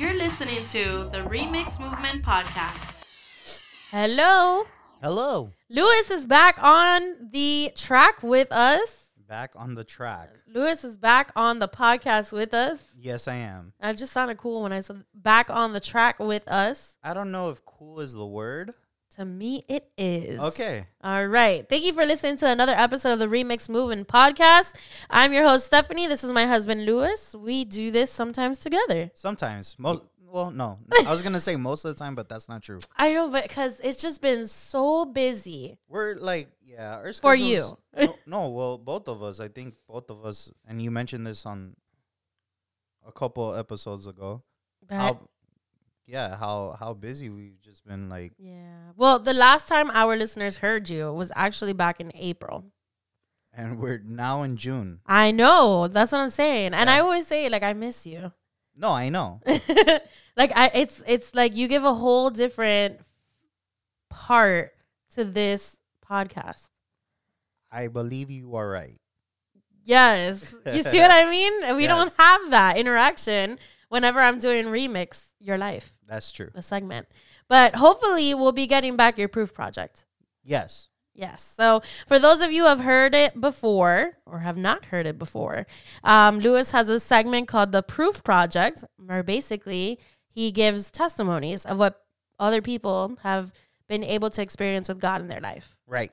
You're listening to the Remix Movement Podcast. Hello. Hello. Luis is back on the track with us. Back on the track. Luis is back on the podcast with us. Yes, I am. I just sounded cool when I said back on the track with us. I don't know if cool is the word. To me, it is. Okay. All right. Thank you for listening to another episode of the Remix Movement Podcast. I'm your host, Stephanie. This is my husband, Luis. We do this sometimes together. Sometimes. Well, no. I was going to say most of the time, but that's not true. I know, but because it's just been so busy. We're like, yeah. Our schedules, for you. No, well, both of us. I think both of us. And you mentioned this on a couple episodes ago. How busy we've just been, like... Yeah. Well, the last time our listeners heard you was actually back in April. And we're now in June. I know. That's what I'm saying. Yeah. And I always say, like, I miss you. No, I know. It's like you give a whole different part to this podcast. I believe you are right. Yes. You see what I mean? We don't have that interaction whenever I'm doing Remix Your Life. That's true. The segment. But hopefully we'll be getting back your Proof Project. Yes. Yes. So for those of you who have heard it before or have not heard it before, Luis has a segment called The Proof Project, where basically he gives testimonies of what other people have been able to experience with God in their life. Right.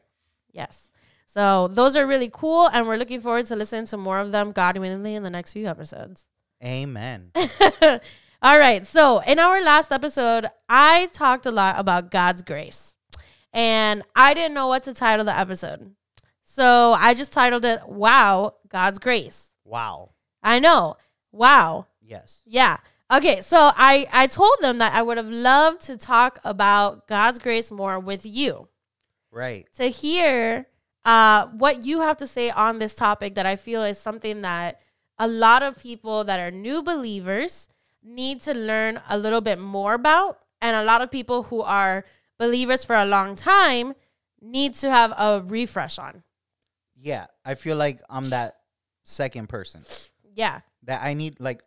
Yes. So those are really cool, and we're looking forward to listening to more of them, God willingly, in the next few episodes. Amen. All right. So in our last episode, I talked a lot about God's grace, and I didn't know what to title the episode. So I just titled it, Wow, God's Grace. Wow. I know. Wow. Yes. Yeah. Okay. So I told them that I would have loved to talk about God's grace more with you. Right. To hear what you have to say on this topic that I feel is something that a lot of people that are new believers need to learn a little bit more about. And a lot of people who are believers for a long time need to have a refresh on. Yeah. I feel like I'm that second person. Yeah. That I need like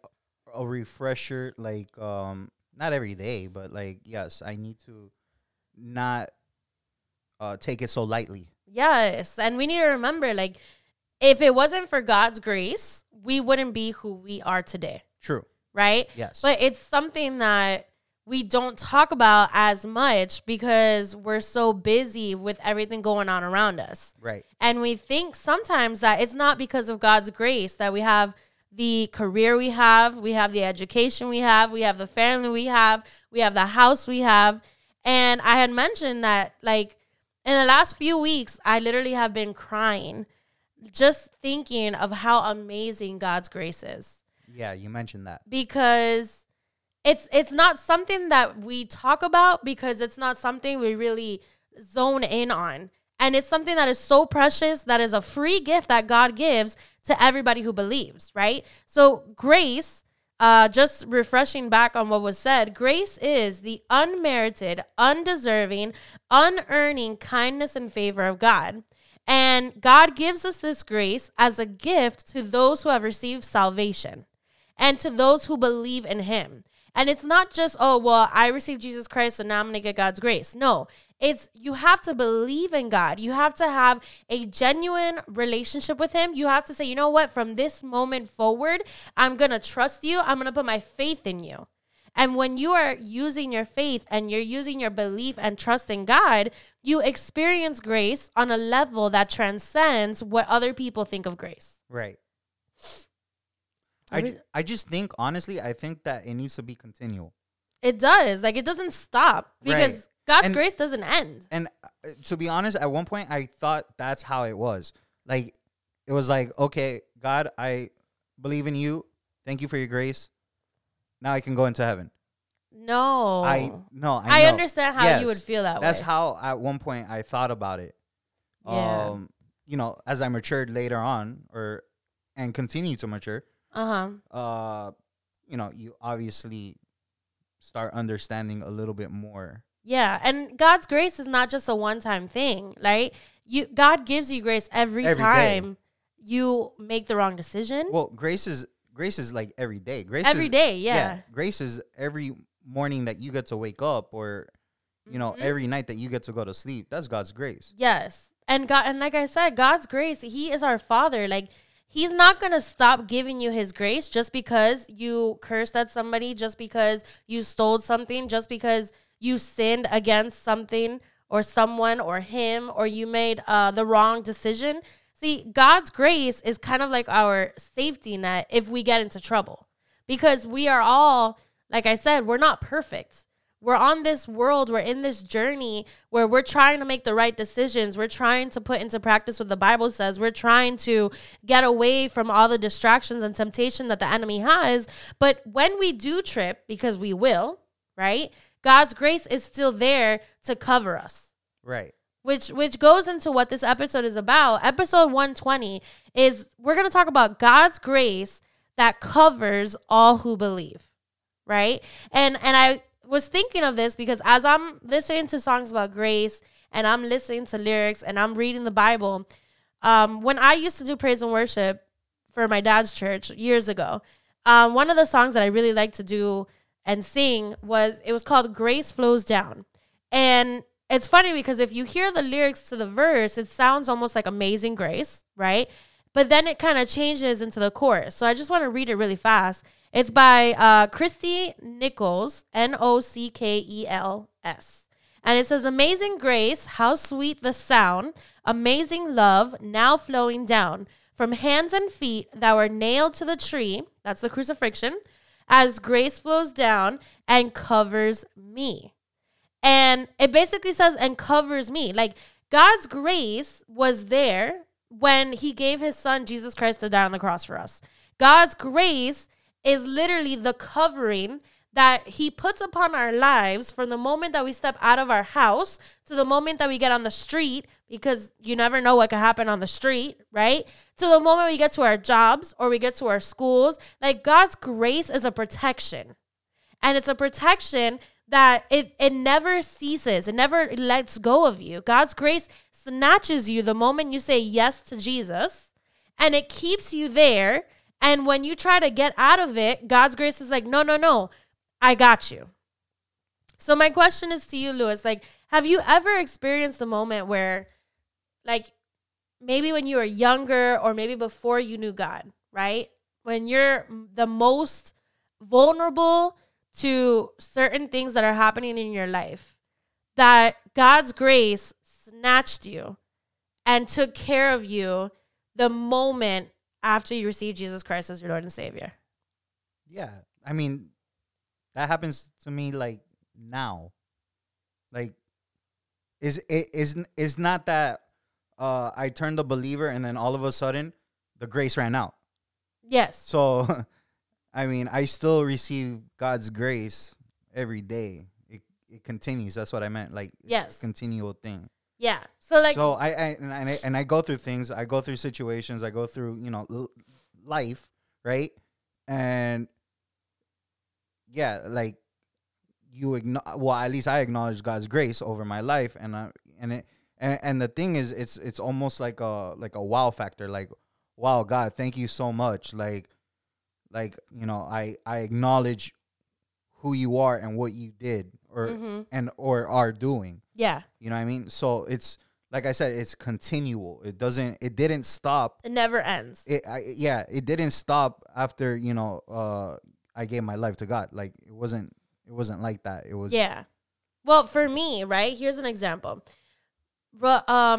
a refresher, like not every day, but like, yes, I need to not take it so lightly. Yes. And we need to remember, like, if it wasn't for God's grace, we wouldn't be who we are today. True. Right? Yes. But it's something that we don't talk about as much because we're so busy with everything going on around us. Right. And we think sometimes that it's not because of God's grace that we have the career we have the education we have the family we have the house we have. And I had mentioned that, like, in the last few weeks, I literally have been crying just thinking of how amazing God's grace is. Yeah, you mentioned that. Because it's not something that we talk about because it's not something we really zone in on. And it's something that is so precious, that is a free gift that God gives to everybody who believes, right? So grace, just refreshing back on what was said, grace is the unmerited, undeserving, unearning kindness and favor of God. And God gives us this grace as a gift to those who have received salvation and to those who believe in him. And it's not just, oh, well, I received Jesus Christ, so now I'm going to get God's grace. No, it's you have to believe in God. You have to have a genuine relationship with him. You have to say, you know what, from this moment forward, I'm going to trust you. I'm going to put my faith in you. And when you are using your faith and you're using your belief and trust in God, you experience grace on a level that transcends what other people think of grace. Right. I just think, honestly, I think that it needs to be continual. It does. Like, it doesn't stop because right. God's grace doesn't end. And to be honest, at one point, I thought that's how it was. Like, it was like, okay, God, I believe in you. Thank you for your grace. Now I can go into heaven. I understand how you would feel that way. That's how at one point I thought about it. Yeah. You know, as I matured later on and continue to mature, you know, you obviously start understanding a little bit more. Yeah, and God's grace is not just a one-time thing, right? God gives you grace every time you make the wrong decision. Well, grace is grace is like every day. Grace every is, day, yeah. yeah. Grace is every morning that you get to wake up, or you know, every night that you get to go to sleep. That's God's grace. Yes. And God, and like I said, God's grace, he is our Father. Like, he's not going to stop giving you his grace just because you cursed at somebody, just because you stole something, just because you sinned against something or someone or him, or you made the wrong decision. See, God's grace is kind of like our safety net if we get into trouble, because we are all, like I said, we're not perfect. We're on this world, we're in this journey where we're trying to make the right decisions. We're trying to put into practice what the Bible says. We're trying to get away from all the distractions and temptation that the enemy has. But when we do trip, because we will, right? God's grace is still there to cover us. Right. Which goes into what this episode is about. Episode 120 is, we're going to talk about God's grace that covers all who believe, right? And I was thinking of this because as I'm listening to songs about grace and I'm listening to lyrics and I'm reading the Bible, when I used to do praise and worship for my dad's church years ago, one of the songs that I really liked to do and sing was called Grace Flows Down. And it's funny because if you hear the lyrics to the verse, it sounds almost like Amazing Grace, right? But then it kind of changes into the chorus. So I just want to read it really fast. It's by Christy Nockels, N-O-C-K-E-L-S. And it says, "Amazing grace, how sweet the sound, amazing love now flowing down from hands and feet that were nailed to the tree," that's the crucifixion, "as grace flows down and covers me." And it basically says, and covers me. Like, God's grace was there when he gave his son, Jesus Christ, to die on the cross for us. God's grace is literally the covering that he puts upon our lives from the moment that we step out of our house to the moment that we get on the street, because you never know what could happen on the street, right? To the moment we get to our jobs or we get to our schools. Like, God's grace is a protection. And it's a protection that it never ceases. It never lets go of you. God's grace snatches you the moment you say yes to Jesus, and it keeps you there. And when you try to get out of it, God's grace is like, no, no, no, I got you. So my question is to you, Luis, like, have you ever experienced a moment where, like, maybe when you were younger or maybe before you knew God, right? When you're the most vulnerable to certain things that are happening in your life, that God's grace snatched you and took care of you the moment after you receive Jesus Christ as your Lord and Savior? Yeah. I mean, that happens to me, like, now. Like, it's not that I turned a believer and then all of a sudden the grace ran out. Yes. So, I mean, I still receive God's grace every day. It continues. That's what I meant. Like, yes. It's a continual thing. Yeah. So, like, so I go through things. I go through situations. I go through, you know, life, right? And yeah, like, you well, at least I acknowledge God's grace over my life, and the thing is, it's almost like a wow factor. Like, wow, God, thank you so much. Like you know, I acknowledge who you are and what you did or are doing. Yeah. You know what I mean? So it's, like I said, it's continual. It didn't stop. It never ends. It didn't stop after, you know, I gave my life to God. Like, it wasn't like that. It was. Yeah. Well, for me, right? Here's an example. Before I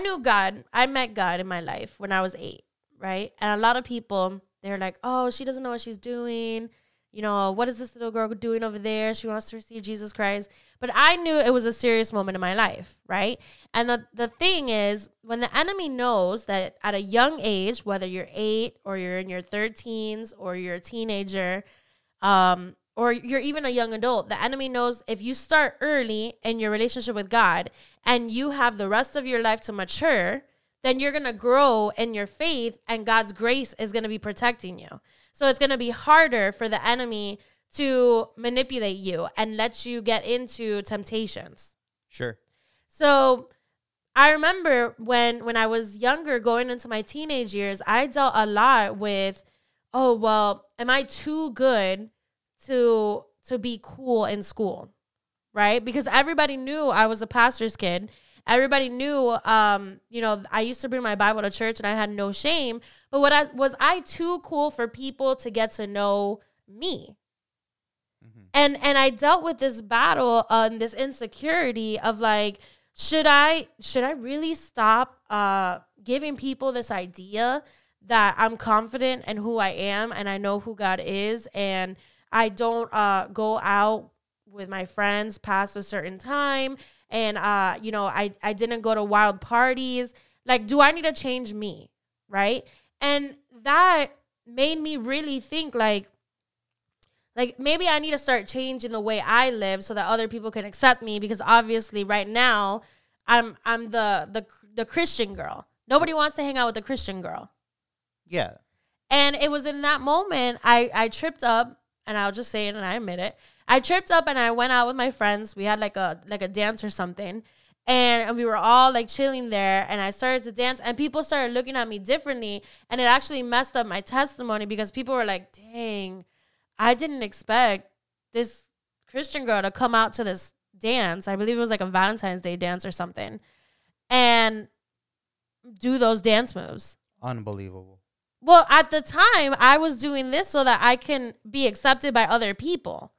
knew God, I met God in my life when I was 8, right? And a lot of people, they're like, oh, she doesn't know what she's doing. You know, what is this little girl doing over there? She wants to receive Jesus Christ. But I knew it was a serious moment in my life, right? And the thing is, when the enemy knows that at a young age, whether you're 8 or you're in your 13s or you're a teenager, or you're even a young adult, the enemy knows if you start early in your relationship with God and you have the rest of your life to mature, then you're going to grow in your faith and God's grace is going to be protecting you. So it's going to be harder for the enemy to manipulate you and let you get into temptations. Sure. So I remember when I was younger, going into my teenage years, I dealt a lot with, oh, well, am I too good to be cool in school, right? Because everybody knew I was a pastor's kid. Everybody knew, I used to bring my Bible to church and I had no shame. But was I too cool for people to get to know me? Mm-hmm. And I dealt with this battle on this insecurity of like, should I really stop giving people this idea that I'm confident in who I am and I know who God is and I don't go out with my friends past a certain time and, I didn't go to wild parties. Like, do I need to change me, right? And that made me really think like maybe I need to start changing the way I live so that other people can accept me, because obviously right now I'm the Christian girl. Nobody wants to hang out with the Christian girl. Yeah. And it was in that moment I tripped up, and I'll just say it and I admit it. I tripped up and I went out with my friends. We had like a dance or something. And we were all like chilling there, and I started to dance, and people started looking at me differently, and it actually messed up my testimony because people were like, dang, I didn't expect this Christian girl to come out to this dance. I believe it was like a Valentine's Day dance or something, and do those dance moves. Unbelievable. Well, at the time, I was doing this so that I can be accepted by other people.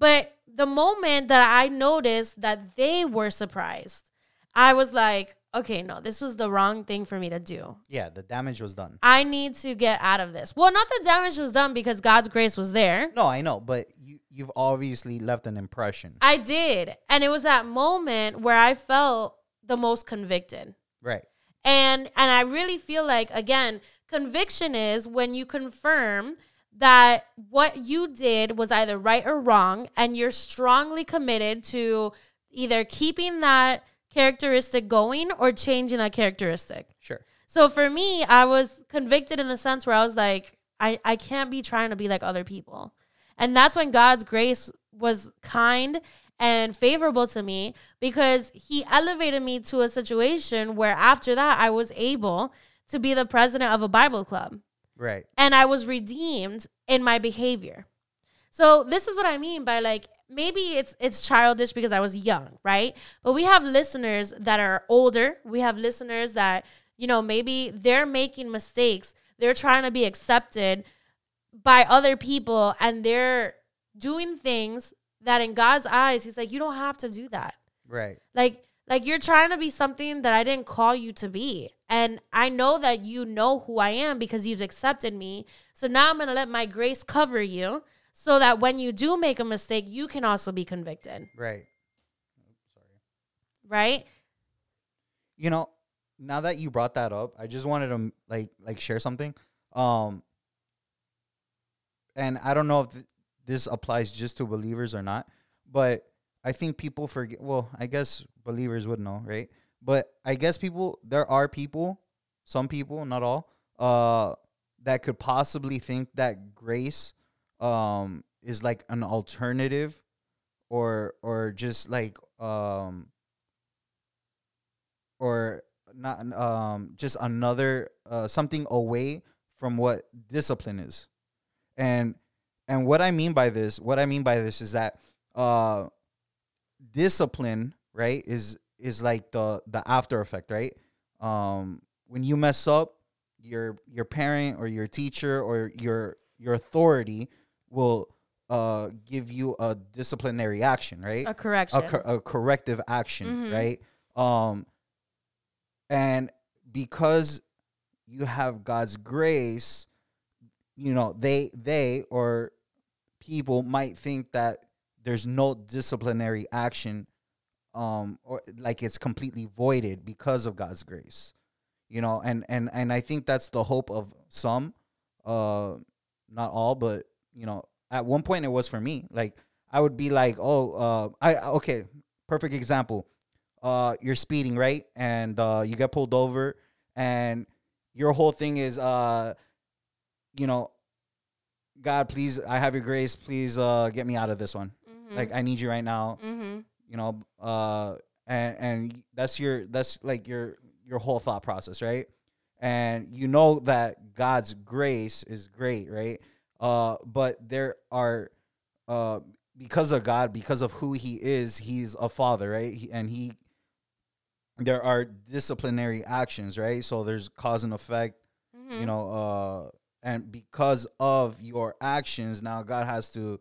But the moment that I noticed that they were surprised, I was like, okay, no, this was the wrong thing for me to do. Yeah, the damage was done. I need to get out of this. Well, not the damage was done, because God's grace was there. No, I know, but you've obviously left an impression. I did. And it was that moment where I felt the most convicted. Right. And I really feel like, again, conviction is when you confirm that what you did was either right or wrong, and you're strongly committed to either keeping that characteristic going or changing that characteristic. Sure. So for me, I was convicted in the sense where I was like, I can't be trying to be like other people. And that's when God's grace was kind and favorable to me, because he elevated me to a situation where after that I was able to be the president of a Bible club. Right. And I was redeemed in my behavior. So this is what I mean by like, maybe it's childish because I was young, right? But we have listeners that are older. We have listeners that, maybe they're making mistakes. They're trying to be accepted by other people, and they're doing things that in God's eyes, he's like, you don't have to do that. Right. Like you're trying to be something that I didn't call you to be. And I know that you know who I am because you've accepted me. So now I'm going to let my grace cover you so that when you do make a mistake, you can also be convicted. Right. Sorry. Right? Now that you brought that up, I just wanted to like share something. And I don't know if this applies just to believers or not, but I think people forget. Well, I guess believers would know, right? But I guess some people, not all, that could possibly think that grace is like an alternative or just like or not just another something away from what discipline is. And what I mean by this is that discipline, right, is like the after effect, right? When you mess up, your parent or your teacher or your authority will give you a disciplinary action, right? A correction, a corrective action, mm-hmm. right? And because you have God's grace, they or people might think that there's no disciplinary action, or like it's completely voided because of God's grace, and I think that's the hope of some, not all, but at one point it was for me. Like I would be like, perfect example, you're speeding, right? And you get pulled over, and your whole thing is, God, please, I have your grace, please get me out of this one. Like, I need you right now, mm-hmm. and that's like your whole thought process, right? And you know that God's grace is great, right? But there are because of God, because of who He is, He's a father, right? There are disciplinary actions, right? So there's cause and effect, mm-hmm. And because of your actions, now God has to,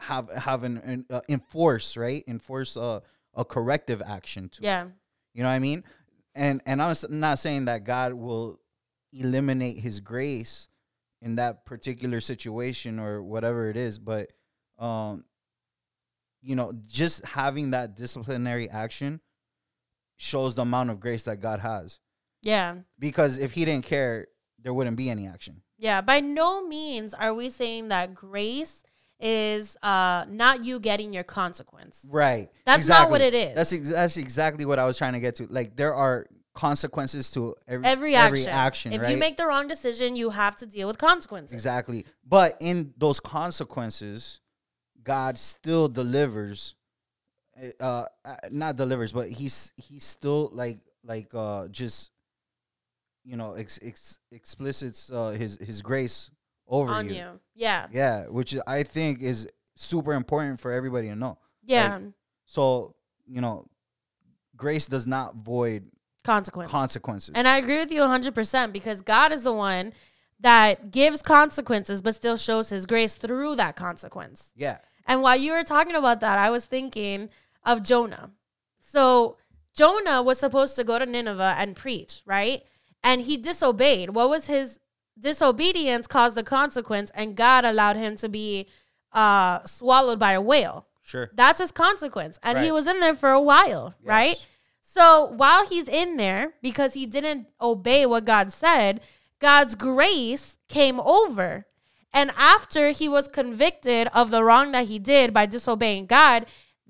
have an enforce, right? Enforce a corrective action to it. You know what I mean? And I'm not saying that God will eliminate His grace in that particular situation or whatever it is, but just having that disciplinary action shows the amount of grace that God has. Yeah. Because if He didn't care, there wouldn't be any action. Yeah. By no means are we saying that grace is not you getting your consequence. Right. That's exactly not what it is. That's exactly what I was trying to get to. Like, there are consequences to every action. If you make the wrong decision, you have to deal with consequences. Exactly. But in those consequences, God still delivers, not delivers, but he's still explicits his grace over on you. Yeah, which I think is super important for everybody to know. Yeah. Grace does not void consequences. And I agree with you 100% because God is the one that gives consequences but still shows His grace through that consequence. Yeah. And while you were talking about that, I was thinking of Jonah. So Jonah was supposed to go to Nineveh and preach, right? And he disobeyed. What was his disobedience caused the consequence, and God allowed him to be swallowed by a whale. Sure. That's his consequence. And He was in there for a while, yes. Right? So while he's in there, because he didn't obey what God said, God's grace came over. And after he was convicted of the wrong that he did by disobeying God,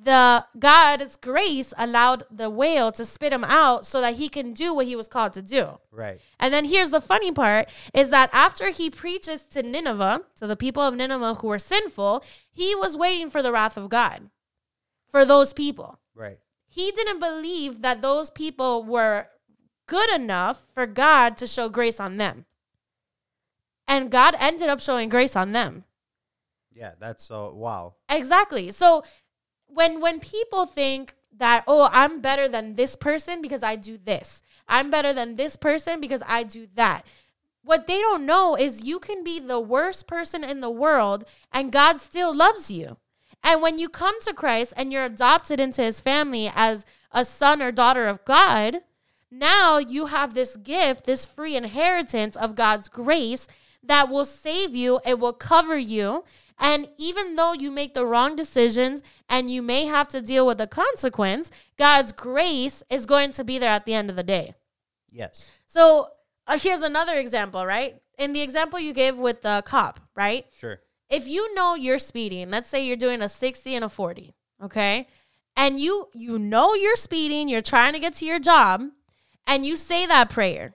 God's grace allowed the whale to spit him out so that he can do what he was called to do. Right. And then here's the funny part is that after he preaches to Nineveh, to the people of Nineveh who were sinful, he was waiting for the wrath of God for those people. Right. He didn't believe that those people were good enough for God to show grace on them. And God ended up showing grace on them. Yeah, that's wow. Exactly. So when people think that, I'm better than this person because I do this. I'm better than this person because I do that. What they don't know is you can be the worst person in the world and God still loves you. And when you come to Christ and you're adopted into His family as a son or daughter of God, now you have this gift, this free inheritance of God's grace that will save you. It will cover you. And even though you make the wrong decisions and you may have to deal with the consequence, God's grace is going to be there at the end of the day. Yes. So here's another example, right? In the example you gave with the cop, right? Sure. If you know you're speeding, let's say you're doing a 60 and a 40, okay? And you know you're speeding, you're trying to get to your job, and you say that prayer,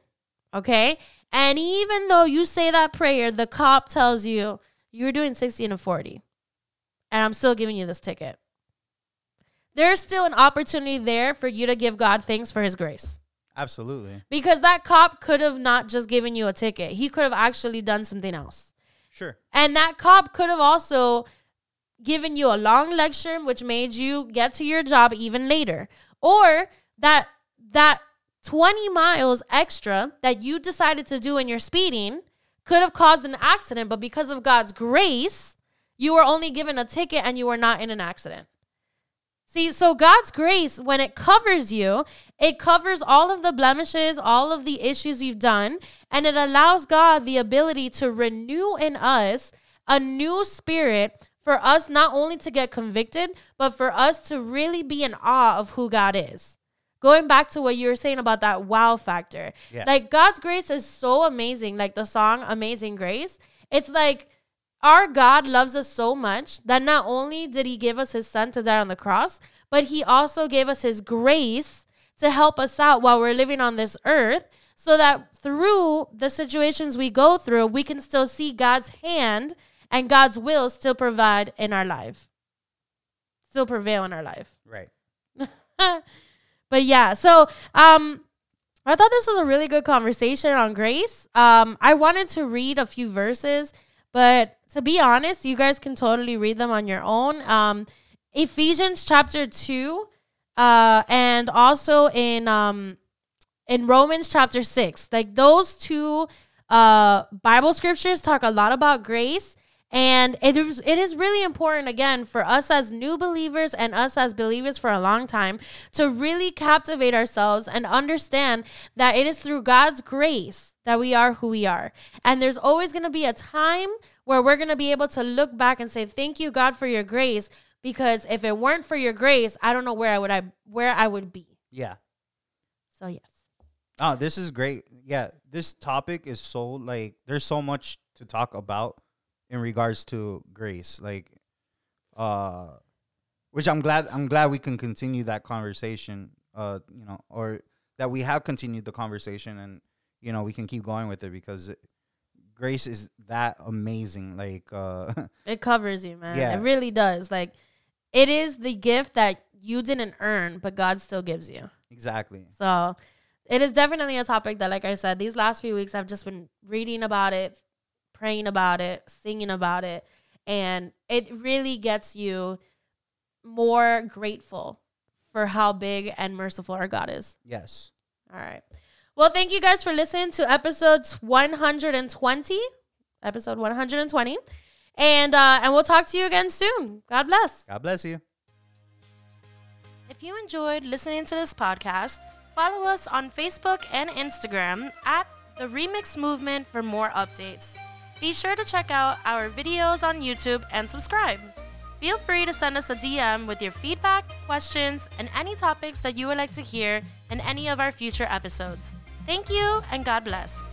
okay? And even though you say that prayer, the cop tells you, you're doing 60 and a 40, and I'm still giving you this ticket. There's still an opportunity there for you to give God thanks for His grace. Absolutely. Because that cop could have not just given you a ticket. He could have actually done something else. Sure. And that cop could have also given you a long lecture, which made you get to your job even later. Or that 20 miles extra that you decided to do when you're speeding could have caused an accident, but because of God's grace, you were only given a ticket and you were not in an accident. See, so God's grace, when it covers you, it covers all of the blemishes, all of the issues you've done, and it allows God the ability to renew in us a new spirit for us not only to get convicted, but for us to really be in awe of who God is. Going back to what you were saying about that wow factor. Yeah. Like, God's grace is so amazing. Like, the song Amazing Grace. It's like, our God loves us so much that not only did He give us His Son to die on the cross, but He also gave us His grace to help us out while we're living on this earth so that through the situations we go through, we can still see God's hand and God's will still provide in our life. still prevail in our life. Right. But yeah, so I thought this was a really good conversation on grace. I wanted to read a few verses, but to be honest, you guys can totally read them on your own. Ephesians chapter 2 and also in Romans chapter 6. Like those two Bible scriptures talk a lot about grace. And it is really important, again, for us as new believers and us as believers for a long time to really captivate ourselves and understand that it is through God's grace that we are who we are. And there's always going to be a time where we're going to be able to look back and say, thank you, God, for your grace, because if it weren't for your grace, I don't know where I would be. Yeah. So, yes. Oh, this is great. Yeah, this topic is so, like, there's so much to talk about in regards to grace, like, which I'm glad we can continue that conversation, you know, or that we have continued the conversation, and you know we can keep going with it because grace is that amazing. Like, it covers you, man. Yeah. It really does. Like, it is the gift that you didn't earn, but God still gives you. Exactly. So, it is definitely a topic that, like I said, these last few weeks I've just been reading about it, praying about it, singing about it, and it really gets you more grateful for how big and merciful our God is. Yes. All right. Well, thank you guys for listening to episode 120, and we'll talk to you again soon. God bless. God bless you. If you enjoyed listening to this podcast, follow us on Facebook and Instagram at The Remix Movement for more updates. Be sure to check out our videos on YouTube and subscribe. Feel free to send us a DM with your feedback, questions, and any topics that you would like to hear in any of our future episodes. Thank you, and God bless.